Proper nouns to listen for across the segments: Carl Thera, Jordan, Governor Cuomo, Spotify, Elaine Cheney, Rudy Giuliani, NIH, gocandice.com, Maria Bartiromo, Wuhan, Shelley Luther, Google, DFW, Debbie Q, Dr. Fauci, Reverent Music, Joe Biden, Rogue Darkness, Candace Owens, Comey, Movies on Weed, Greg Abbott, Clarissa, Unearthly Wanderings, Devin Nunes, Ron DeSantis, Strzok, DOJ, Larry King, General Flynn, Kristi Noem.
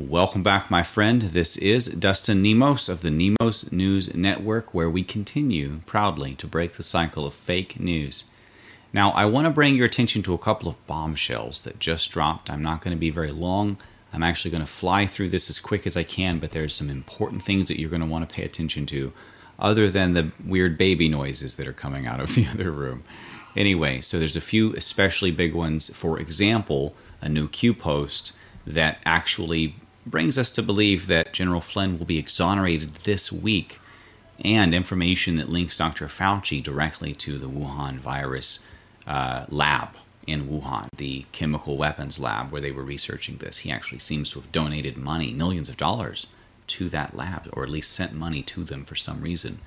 Welcome back, my friend. This is Dustin Nemos of the Nemos News Network, where we continue proudly to break the cycle of fake news. Now, I want to bring your attention to a couple of bombshells that just dropped. I'm not going to be very long. I'm actually going to fly through this as quick as I can, but there's some important things that you're going to want to pay attention to, other than the weird baby noises that are coming out of the other room. Anyway, so there's a few especially big ones. For example, a new Q post that actually brings us to believe that General Flynn will be exonerated this week, and information that links Dr. Fauci directly to the Wuhan virus lab in Wuhan, the chemical weapons lab where they were researching this. He actually seems to have donated money, millions of dollars, to that lab, or at least sent money to them for some reason.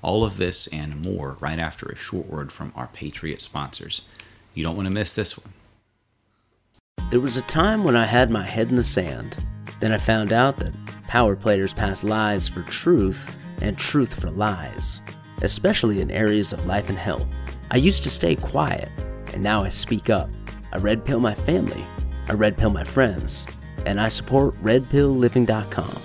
All of this and more right after a short word from our Patriot sponsors. You don't want to miss this one. There was a time when I had my head in the sand. Then I found out that power players pass lies for truth and truth for lies, especially in areas of life and health. I used to stay quiet, and now I speak up. I red pill my family. I red pill my friends. And I support redpillliving.com.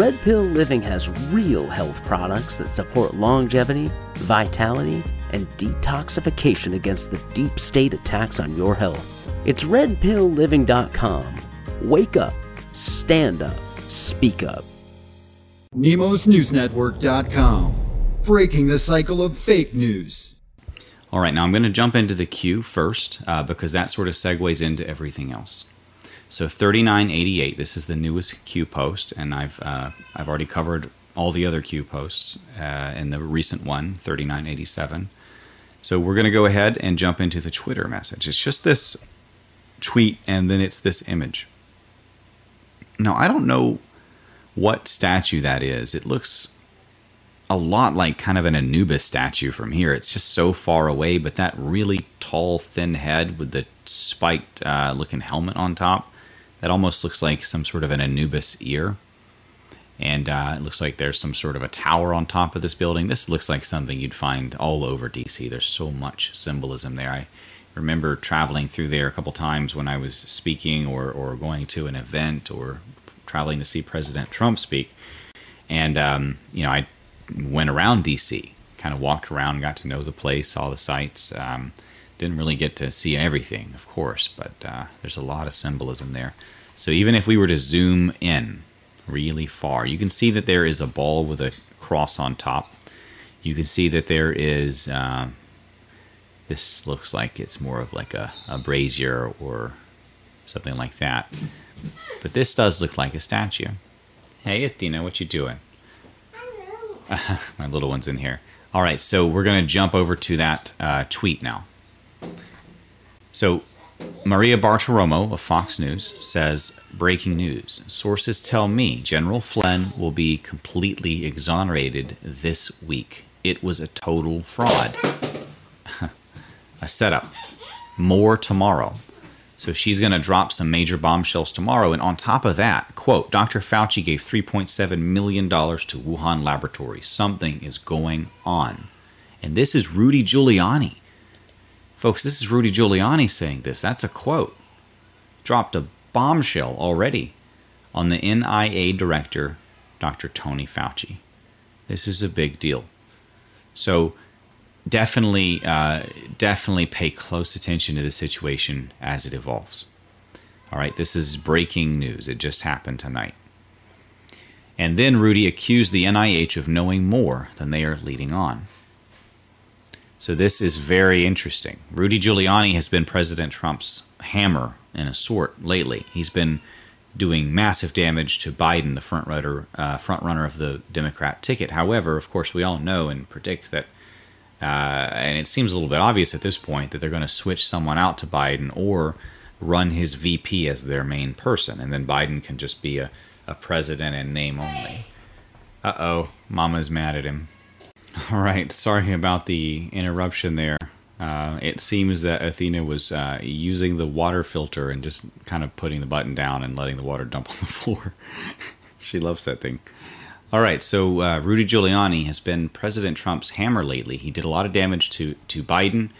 Red Pill Living has real health products that support longevity, vitality, and detoxification against the deep state attacks on your health. It's redpillliving.com. Wake up, stand up, speak up. NemosNewsNetwork.com. Breaking the cycle of fake news. All right, now I'm going to jump into the queue first because that sort of segues into everything else. So 3988, this is the newest Q post, and I've already covered all the other Q posts in the recent one, 3987. So we're going to go ahead and jump into the Twitter message. It's just this tweet, and then it's this image. Now, I don't know what statue that is. It looks a lot like kind of an Anubis statue from here. It's just so far away, but that really tall, thin head with the spiked-looking helmet on top, that almost looks like some sort of an Anubis ear. And it looks like there's some sort of a tower on top of this building. This looks like something you'd find all over D.C. There's so much symbolism there. I remember traveling through there a couple times when I was speaking or going to an event or traveling to see President Trump speak. And, you know, I went around D.C., kind of walked around, got to know the place, saw the sights. Didn't really get to see everything, of course, but there's a lot of symbolism there. So even if we were to zoom in really far, you can see that there is a ball with a cross on top. You can see that there is, this looks like it's more of like a brazier or something like that. But this does look like a statue. Hey, Athena, what you doing? Hello. My little one's in here. All right, so we're going to jump over to that tweet now. So, Maria Bartiromo of Fox News says, breaking news. Sources tell me General Flynn will be completely exonerated this week. It was a total fraud. A setup. More tomorrow. So she's going to drop some major bombshells tomorrow. And on top of that, quote, Dr. Fauci gave $3.7 million to Wuhan Laboratory. Something is going on. And this is Rudy Giuliani. Folks, this is Rudy Giuliani saying this. That's a quote. Dropped a bombshell already on the NIH director, Dr. Tony Fauci. This is a big deal. So definitely pay close attention to the situation as it evolves. All right, this is breaking news. It just happened tonight. And then Rudy accused the NIH of knowing more than they are leading on. So this is very interesting. Rudy Giuliani has been President Trump's hammer in a sort lately. He's been doing massive damage to Biden, the front runner of the Democrat ticket. However, of course, we all know and predict that, and it seems a little bit obvious at this point, that they're going to switch someone out to Biden or run his VP as their main person. And then Biden can just be a president in name only. Uh-oh, Mama's mad at him. All right, sorry about the interruption there. It seems that Athena was using the water filter and just kind of putting the button down and letting the water dump on the floor. She loves that thing. All right, so Rudy Giuliani has been President Trump's hammer lately. He did a lot of damage to Biden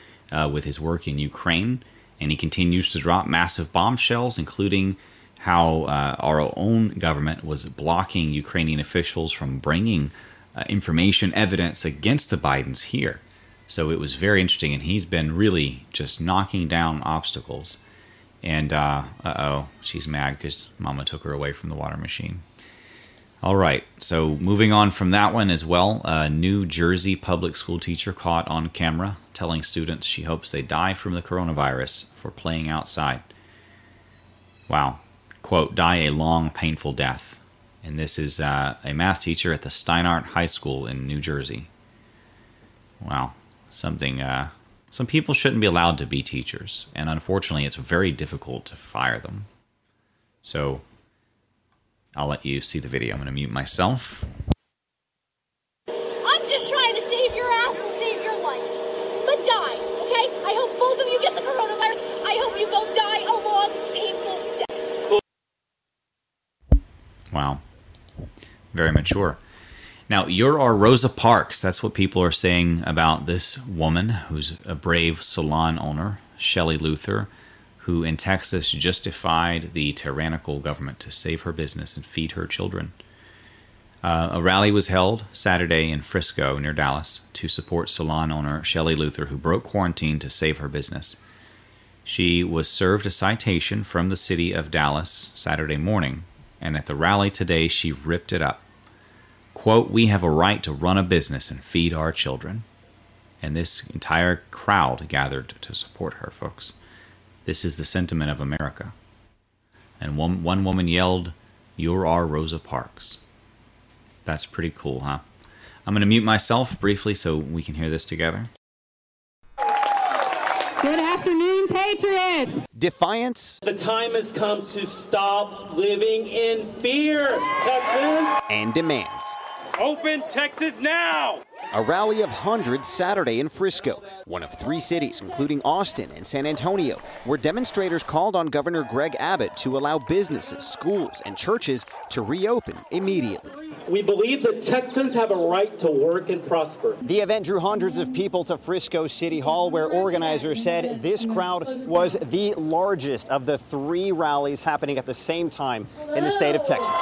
with his work in Ukraine, and he continues to drop massive bombshells, including how our own government was blocking Ukrainian officials from bringing information, evidence against the Bidens here. So it was very interesting, and he's been really just knocking down obstacles. And uh-oh, she's mad because Mama took her away from the water machine. All right, so moving on from that one as well, a New Jersey public school teacher caught on camera telling students she hopes they die from the coronavirus for playing outside. Wow. Quote, die a long, painful death. And this is a math teacher at the Steinart High School in New Jersey. Wow. Something, some people shouldn't be allowed to be teachers, and unfortunately it's very difficult to fire them. So I'll let you see the video. I'm going to mute myself. I'm just trying to save your ass and save your life. But die, okay? I hope both of you get the coronavirus. I hope you both die a long, painful death. Wow. Very mature. Now, you're our Rosa Parks. That's what people are saying about this woman who's a brave salon owner, Shelley Luther, who in Texas justified the tyrannical government to save her business and feed her children. A rally was held Saturday in Frisco near Dallas to support salon owner Shelley Luther, who broke quarantine to save her business. She was served a citation from the city of Dallas Saturday morning, and at the rally today, she ripped it up. Quote, we have a right to run a business and feed our children. And this entire crowd gathered to support her, folks. This is the sentiment of America. And one woman yelled, you're our Rosa Parks. That's pretty cool, huh? I'm going to mute myself briefly so we can hear this together. Good afternoon, Patriots. Defiance. The time has come to stop living in fear, Texas. And demands. Open Texas now! A rally of hundreds Saturday in Frisco, one of three cities, including Austin and San Antonio, where demonstrators called on Governor Greg Abbott to allow businesses, schools, and churches to reopen immediately. We believe that Texans have a right to work and prosper. The event drew hundreds of people to Frisco City Hall, where organizers said this crowd was the largest of the three rallies happening at the same time in the state of Texas.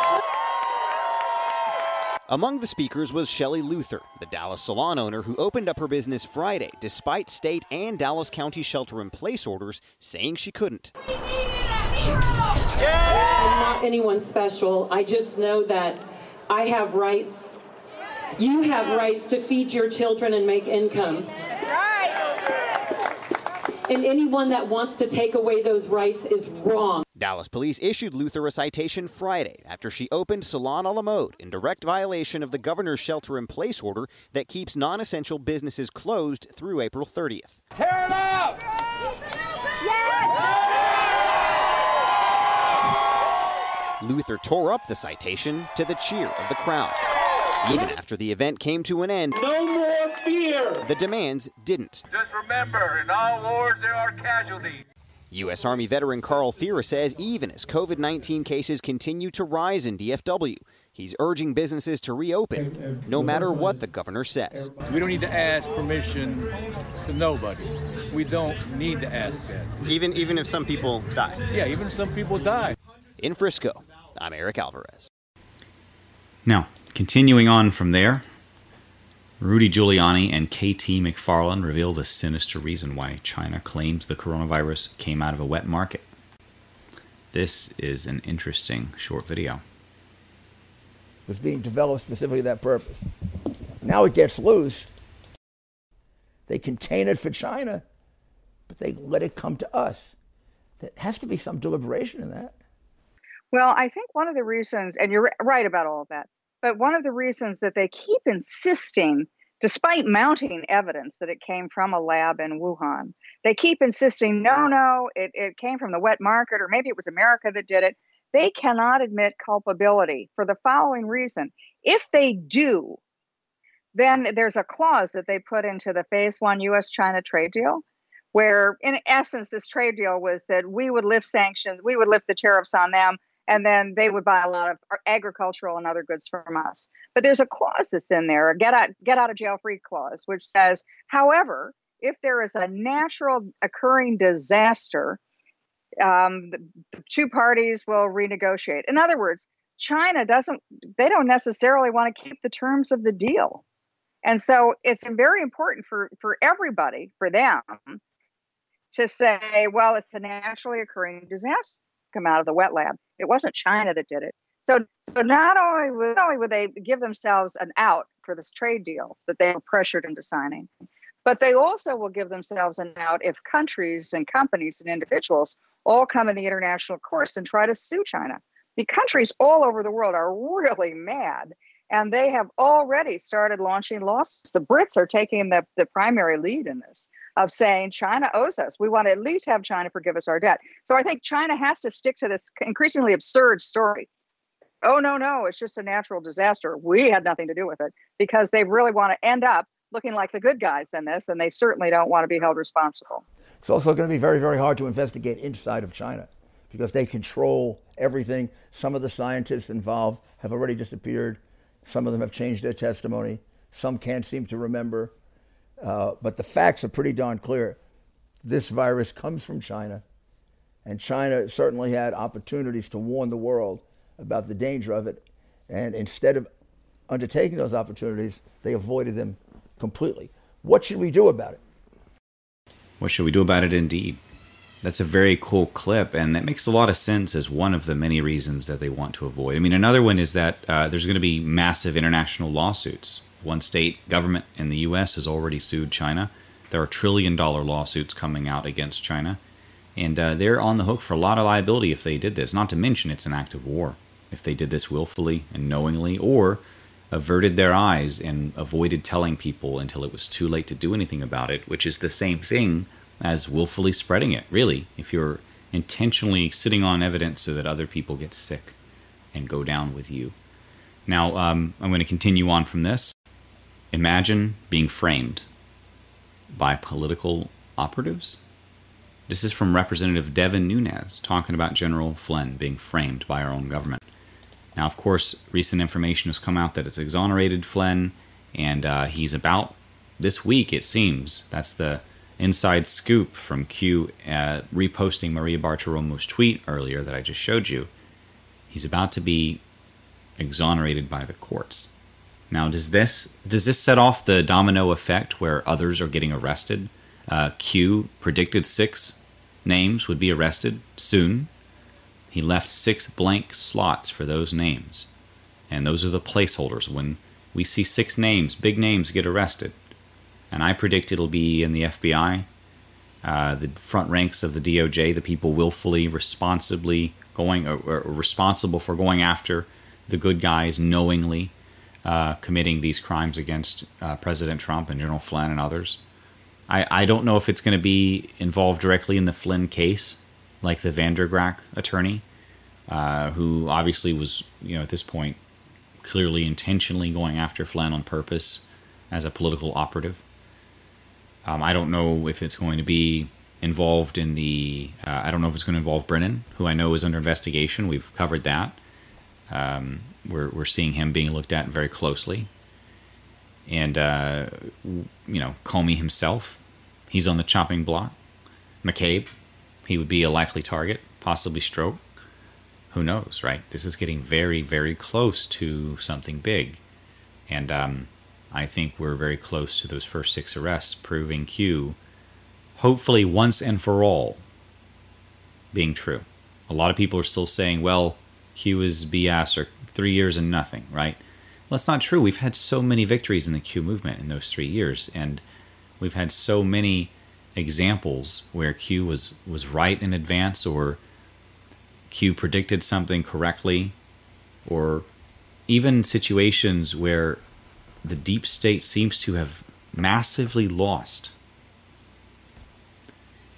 Among the speakers was Shelley Luther, the Dallas salon owner who opened up her business Friday despite state and Dallas County shelter-in-place orders saying she couldn't. I'm not anyone special. I just know that I have rights. You have rights to feed your children and make income. And anyone that wants to take away those rights is wrong. Dallas police issued Luther a citation Friday after she opened Salon a la Mode in direct violation of the governor's shelter-in-place order that keeps non-essential businesses closed through April 30th. Tear it up! Yes! Luther tore up the citation to the cheer of the crowd. Even after the event came to an end, no more fear. The demands didn't. Just remember, in all wars there are casualties. U.S. Army veteran Carl Thera says even as COVID-19 cases continue to rise in DFW, he's urging businesses to reopen, no matter what the governor says. We don't need to ask permission to nobody. We don't need to ask that. Even if some people die? Yeah, even if some people die. In Frisco, I'm Eric Alvarez. Now, continuing on from there, Rudy Giuliani and K.T. McFarlane reveal the sinister reason why China claims the coronavirus came out of a wet market. This is an interesting short video. It was being developed specifically for that purpose. Now it gets loose. They contain it for China, but they let it come to us. There has to be some deliberation in that. Well, I think one of the reasons, and you're right about all of that, but one of the reasons that they keep insisting, despite mounting evidence that it came from a lab in Wuhan, they keep insisting, no, it came from the wet market, or maybe it was America that did it. They cannot admit culpability for the following reason. If they do, then there's a clause that they put into the Phase 1 U.S.-China trade deal, where in essence this trade deal was that we would lift sanctions, we would lift the tariffs on them, and then they would buy a lot of agricultural and other goods from us. But there's a clause that's in there, a get-out-of-jail-free clause, which says, however, if there is a natural occurring disaster The two parties will renegotiate. In other words, China doesn't, they don't necessarily want to keep the terms of the deal. And so it's very important for everybody, for them, to say, well, it's a naturally occurring disaster come out of the wet lab. It wasn't China that did it. So not only would they give themselves an out for this trade deal that they were pressured into signing, but they also will give themselves an out if countries and companies and individuals all come in the international course and try to sue China. The countries all over the world are really mad, and they have already started launching lawsuits. The Brits are taking the primary lead in this, of saying China owes us. We want to at least have China forgive us our debt. So I think China has to stick to this increasingly absurd story. Oh, no, it's just a natural disaster. We had nothing to do with it, because they really want to end up looking like the good guys in this, and they certainly don't want to be held responsible. It's also going to be very, very hard to investigate inside of China, because they control everything. Some of the scientists involved have already disappeared. Some of them have changed their testimony. Some can't seem to remember. But the facts are pretty darn clear. This virus comes from China, and China certainly had opportunities to warn the world about the danger of it. And instead of undertaking those opportunities, they avoided them completely. What should we do about it? What should we do about it, indeed? That's a very cool clip, and that makes a lot of sense as one of the many reasons that they want to avoid. I mean, another one is that there's going to be massive international lawsuits. One state government in the U.S. has already sued China. There are $1 trillion lawsuits coming out against China, and they're on the hook for a lot of liability if they did this, not to mention it's an act of war. If they did this willfully and knowingly, or averted their eyes and avoided telling people until it was too late to do anything about it, which is the same thing as willfully spreading it, really, if you're intentionally sitting on evidence so that other people get sick and go down with you. Now, I'm going to continue on from this. Imagine being framed by political operatives. This is from Representative Devin Nunes talking about General Flynn being framed by our own government. Now, of course, recent information has come out that it's exonerated Flynn, and he's about, this week it seems, that's the inside scoop from Q reposting Maria Bartiromo's tweet earlier that I just showed you. He's about to be exonerated by the courts. Now, does this set off the domino effect where others are getting arrested? Q predicted 6 names would be arrested soon. He left 6 blank slots for those names, and those are the placeholders. When we see 6 names, big names get arrested, and I predict it'll be in the FBI, the front ranks of the DOJ, the people willfully, responsibly going, or responsible for going after the good guys, knowingly committing these crimes against President Trump and General Flynn and others. I don't know if it's going to be involved directly in the Flynn case, like the Vandergrack attorney, who obviously was, at this point, clearly intentionally going after Flynn on purpose as a political operative. I don't know if it's going to be involved in the... I don't know if it's going to involve Brennan, who I know is under investigation. We've covered that. We're seeing him being looked at very closely. And, Comey himself, he's on the chopping block. McCabe, he would be a likely target, possibly Strzok. Who knows, right? This is getting very, very close to something big. And I think we're very close to those first 6 arrests, proving Q, hopefully once and for all, being true. A lot of people are still saying, well, Q is BS, or 3 years and nothing, right? Well, that's not true. We've had so many victories in the Q movement in those 3 years, and we've had so many examples where Q was right in advance, or Q predicted something correctly, or even situations where the deep state seems to have massively lost.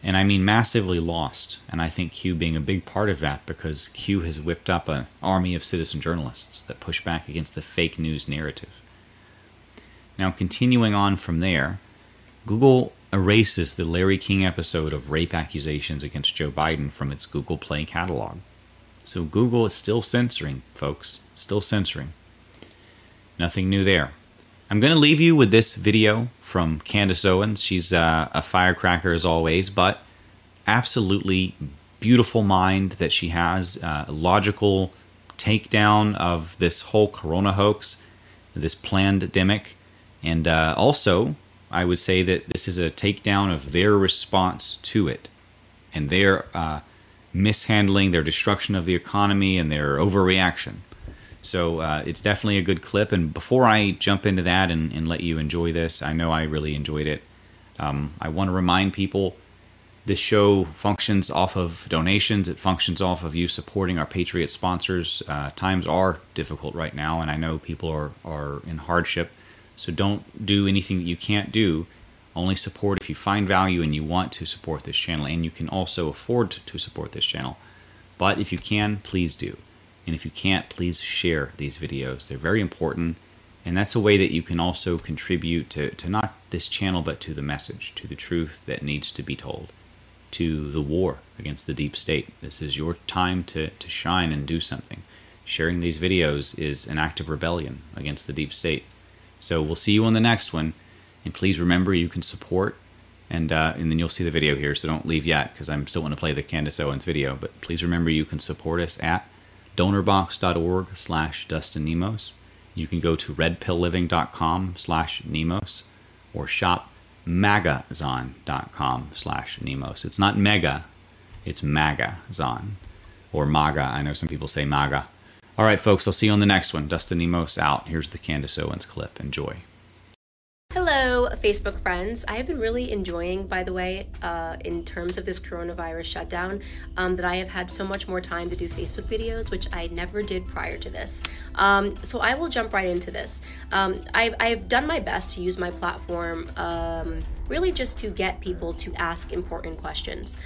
And I mean massively lost, and I think Q being a big part of that, because Q has whipped up an army of citizen journalists that push back against the fake news narrative. Now, continuing on from there, Google erases the Larry King episode of rape accusations against Joe Biden from its Google Play catalog. So Google is still censoring, folks. Still censoring. Nothing new there. I'm going to leave you with this video from Candace Owens. She's a firecracker as always, but absolutely beautiful mind that she has, logical takedown of this whole corona hoax, this plandemic. And also, I would say that this is a takedown of their response to it and their mishandling, their destruction of the economy, and their overreaction. So it's definitely a good clip. And before I jump into that and let you enjoy this, I know I really enjoyed it. I want to remind people this show functions off of donations. It functions off of you supporting our Patriot sponsors. Times are difficult right now, and I know people are in hardship. So don't do anything that you can't do. Only support if you find value and you want to support this channel, and you can also afford to support this channel. But if you can, please do. And if you can't, please share these videos. They're very important. And that's a way that you can also contribute to not this channel, but to the message, to the truth that needs to be told, to the war against the deep state. This is your time to shine and do something. Sharing these videos is an act of rebellion against the deep state. So we'll see you on the next one. And please remember, you can support. And then you'll see the video here, so don't leave yet, because I'm still going to play the Candace Owens video. But please remember, you can support us at donorbox.org/DustinNemos. You can go to redpillliving.com/Nemos or shop magazon.com/Nemos. It's not mega, it's magazon or MAGA. I know some people say MAGA. All right, folks, I'll see you on the next one. Dustin Nemos out. Here's the Candace Owens clip. Enjoy. Hello, Facebook friends. I have been really enjoying, by the way, in terms of this coronavirus shutdown, that I have had so much more time to do Facebook videos, which I never did prior to this. So I will jump right into this. I've done my best to use my platform really just to get people to ask important questions.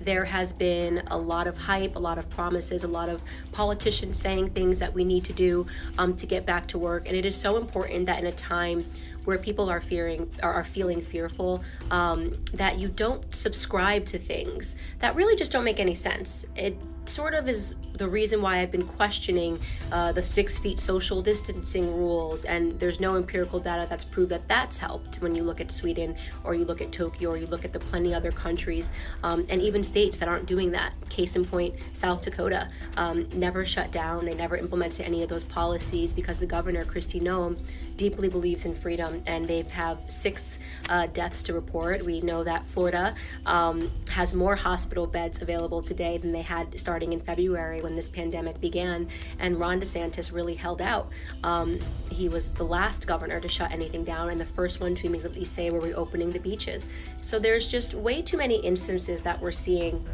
There has been a lot of hype, a lot of promises, a lot of politicians saying things that we need to do to get back to work. And it is so important that in a time where people are feeling fearful, that you don't subscribe to things that really just don't make any sense. It sort of is the reason why I've been questioning the 6 feet social distancing rules, and there's no empirical data that's proved that that's helped when you look at Sweden, or you look at Tokyo, or you look at the plenty other countries, and even states that aren't doing that. Case in point, South Dakota never shut down. They never implemented any of those policies because the governor, Kristi Noem, deeply believes in freedom, and they have 6 deaths to report. We know that Florida has more hospital beds available today than they had starting in February when this pandemic began, and Ron DeSantis really held out. He was the last governor to shut anything down and the first one to immediately say we're reopening the beaches. So there's just way too many instances that we're seeing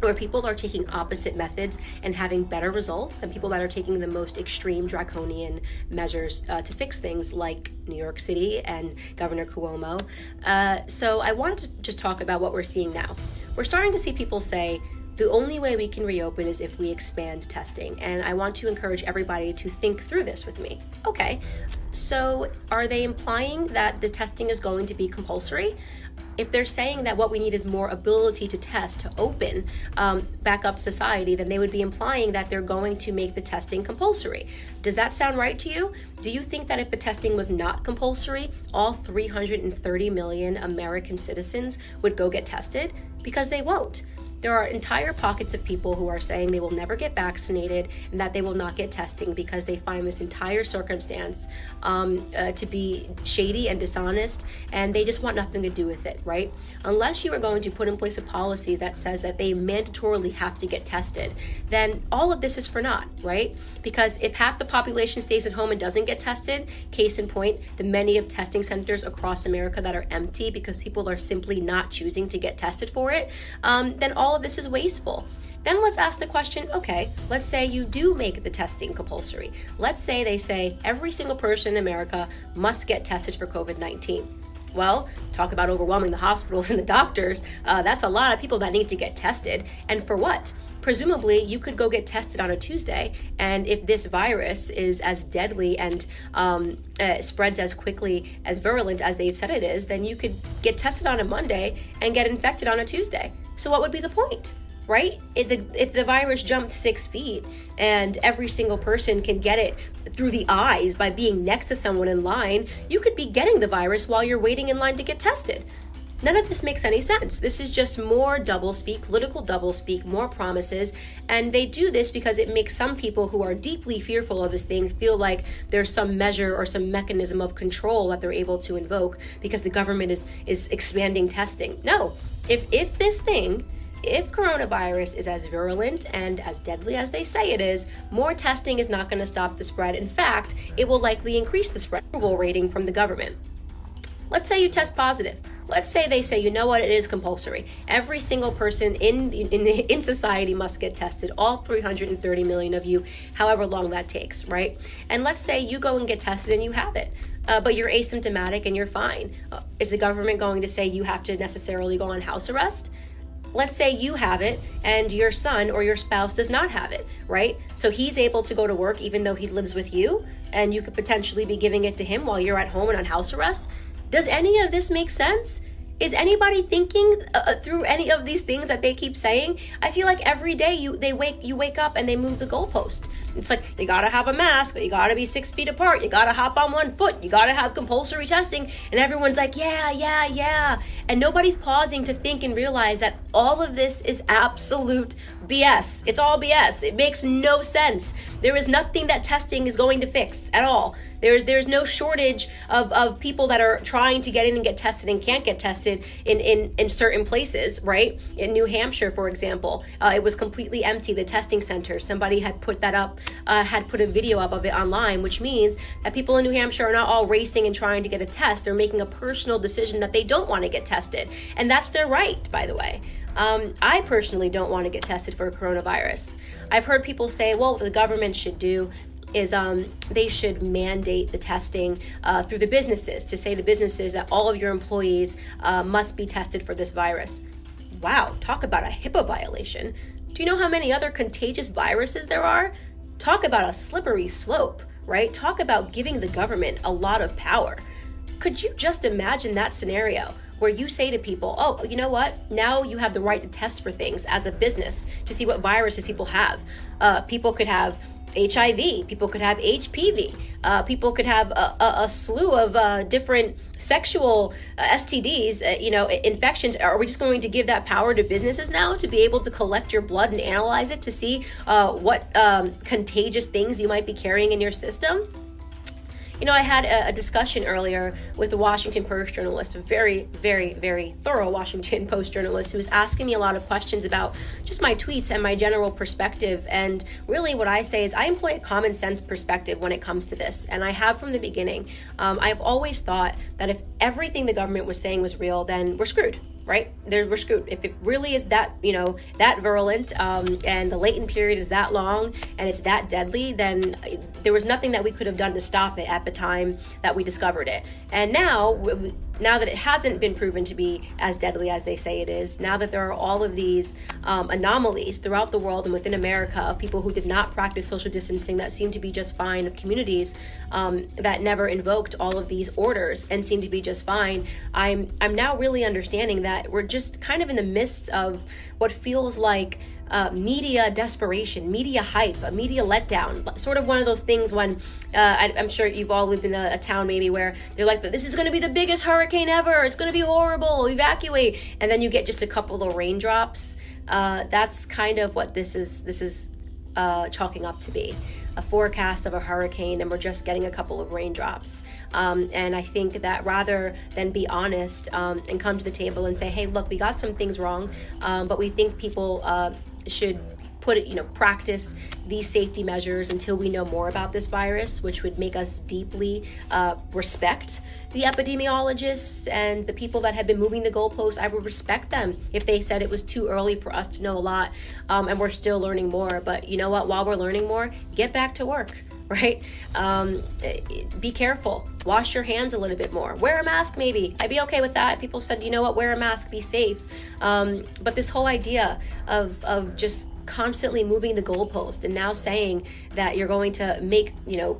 where people are taking opposite methods and having better results than people that are taking the most extreme draconian measures to fix things, like New York City and Governor Cuomo. So I wanted to just talk about what we're seeing now. We're starting to see people say, the only way we can reopen is if we expand testing. And I want to encourage everybody to think through this with me. Okay, so are they implying that the testing is going to be compulsory? If they're saying that what we need is more ability to test to open back up society, then they would be implying that they're going to make the testing compulsory. Does that sound right to you? Do you think that if the testing was not compulsory, all 330 million American citizens would go get tested? Because they won't. There are entire pockets of people who are saying they will never get vaccinated and that they will not get testing because they find this entire circumstance to be shady and dishonest, and they just want nothing to do with it, right? Unless you are going to put in place a policy that says that they mandatorily have to get tested, then all of this is for naught, right? Because if half the population stays at home and doesn't get tested, case in point, the many of testing centers across America that are empty because people are simply not choosing to get tested for it, then all of this is wasteful. Then let's ask the question, okay, let's say you do make the testing compulsory. Let's say they say every single person in America must get tested for COVID-19. Well, talk about overwhelming the hospitals and the doctors. That's a lot of people that need to get tested. And for what? Presumably, you could go get tested on a Tuesday, and if this virus is as deadly and spreads as quickly, as virulent as they've said it is, then you could get tested on a Monday and get infected on a Tuesday. So what would be the point, right? If the virus jumped 6 feet and every single person can get it through the eyes by being next to someone in line, you could be getting the virus while you're waiting in line to get tested. None of this makes any sense. This is just more doublespeak, political doublespeak, more promises. And they do this because it makes some people who are deeply fearful of this thing feel like there's some measure or some mechanism of control that they're able to invoke because the government is expanding testing. No, if this thing, if coronavirus is as virulent and as deadly as they say it is, more testing is not going to stop the spread. In fact, it will likely increase the spread approval rating from the government. Let's say you test positive. Let's say they say, you know what, it is compulsory. Every single person in society must get tested, all 330 million of you, however long that takes, right? And let's say you go and get tested and you have it, but you're asymptomatic and you're fine. Is the government going to say you have to necessarily go on house arrest? Let's say you have it and your son or your spouse does not have it, right? So he's able to go to work even though he lives with you, and you could potentially be giving it to him while you're at home and on house arrest. Does any of this make sense? Is anybody thinking through any of these things that they keep saying? I feel like every day you wake up and they move the goalpost. It's like, you gotta have a mask, but you gotta be 6 feet apart, you gotta hop on one foot, you gotta have compulsory testing, and everyone's like, yeah. And nobody's pausing to think and realize that all of this is absolute BS. It's all BS. It makes no sense. There is nothing that testing is going to fix at all. There's no shortage of people that are trying to get in and get tested and can't get tested in certain places, right? In New Hampshire, for example, it was completely empty, the testing center. Somebody had put that up, had put a video up of it online, which means that people in New Hampshire are not all racing and trying to get a test. They're making a personal decision that they don't want to get tested. And that's their right, by the way. I personally don't want to get tested for coronavirus. I've heard people say, well, what the government should do is they should mandate the testing through the businesses, to say to businesses that all of your employees must be tested for this virus. Wow, talk about a HIPAA violation. Do you know how many other contagious viruses there are? Talk about a slippery slope, right? Talk about giving the government a lot of power. Could you just imagine that scenario where you say to people, oh, you know what? Now you have the right to test for things as a business to see what viruses people have. People could have HIV, people could have HPV, people could have a slew of different sexual STDs, infections. Are we just going to give that power to businesses now to be able to collect your blood and analyze it to see what contagious things you might be carrying in your system? You know, I had a discussion earlier with a Washington Post journalist, a very, very, very thorough Washington Post journalist, who was asking me a lot of questions about just my tweets and my general perspective. And really what I say is I employ a common sense perspective when it comes to this. And I have from the beginning. I've always thought that if everything the government was saying was real, then we're screwed. Right? We're screwed. If it really is that, that virulent and the latent period is that long and it's that deadly, then there was nothing that we could have done to stop it at the time that we discovered it. And now that it hasn't been proven to be as deadly as they say it is, now that there are all of these anomalies throughout the world and within America of people who did not practice social distancing that seemed to be just fine, of communities that never invoked all of these orders and seemed to be just fine, I'm now really understanding that we're just kind of in the midst of what feels like media desperation, media hype, a media letdown, sort of one of those things when I'm sure you've all lived in a town maybe where they're like, this is going to be the biggest hurricane ever. It's going to be horrible. Evacuate. And then you get just a couple of raindrops. That's kind of what this is chalking up to be. A forecast of a hurricane, and we're just getting a couple of raindrops. And I think that rather than be honest and come to the table and say, hey, look, we got some things wrong, but we think people should practice these safety measures until we know more about this virus, which would make us deeply respect the epidemiologists and the people that have been moving the goalposts. I would respect them if they said it was too early for us to know a lot and we're still learning more. But you know what? While we're learning more, get back to work, right? Be careful. Wash your hands a little bit more. Wear a mask, maybe. I'd be okay with that. People said, you know what? Wear a mask. Be safe. But this whole idea of just constantly moving the goalpost and now saying that you're going to make,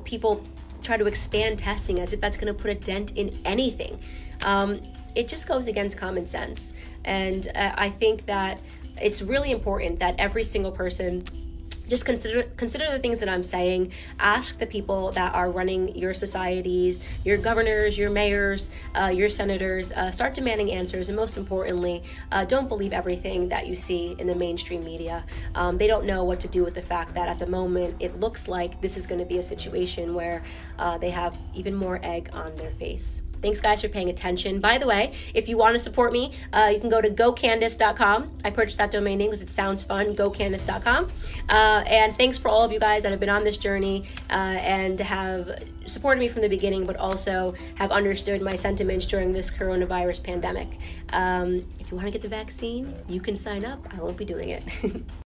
people try to expand testing as if that's going to put a dent in anything. It just goes against common sense. And I think that it's really important that every single person just consider the things that I'm saying. Ask the people that are running your societies, your governors, your mayors, your senators. Start demanding answers. And most importantly, don't believe everything that you see in the mainstream media. They don't know what to do with the fact that at the moment, it looks like this is going to be a situation where they have even more egg on their face. Thanks, guys, for paying attention. By the way, if you want to support me, you can go to gocandice.com. I purchased that domain name because it sounds fun, gocandice.com. And thanks for all of you guys that have been on this journey and have supported me from the beginning, but also have understood my sentiments during this coronavirus pandemic. If you want to get the vaccine, you can sign up. I won't be doing it.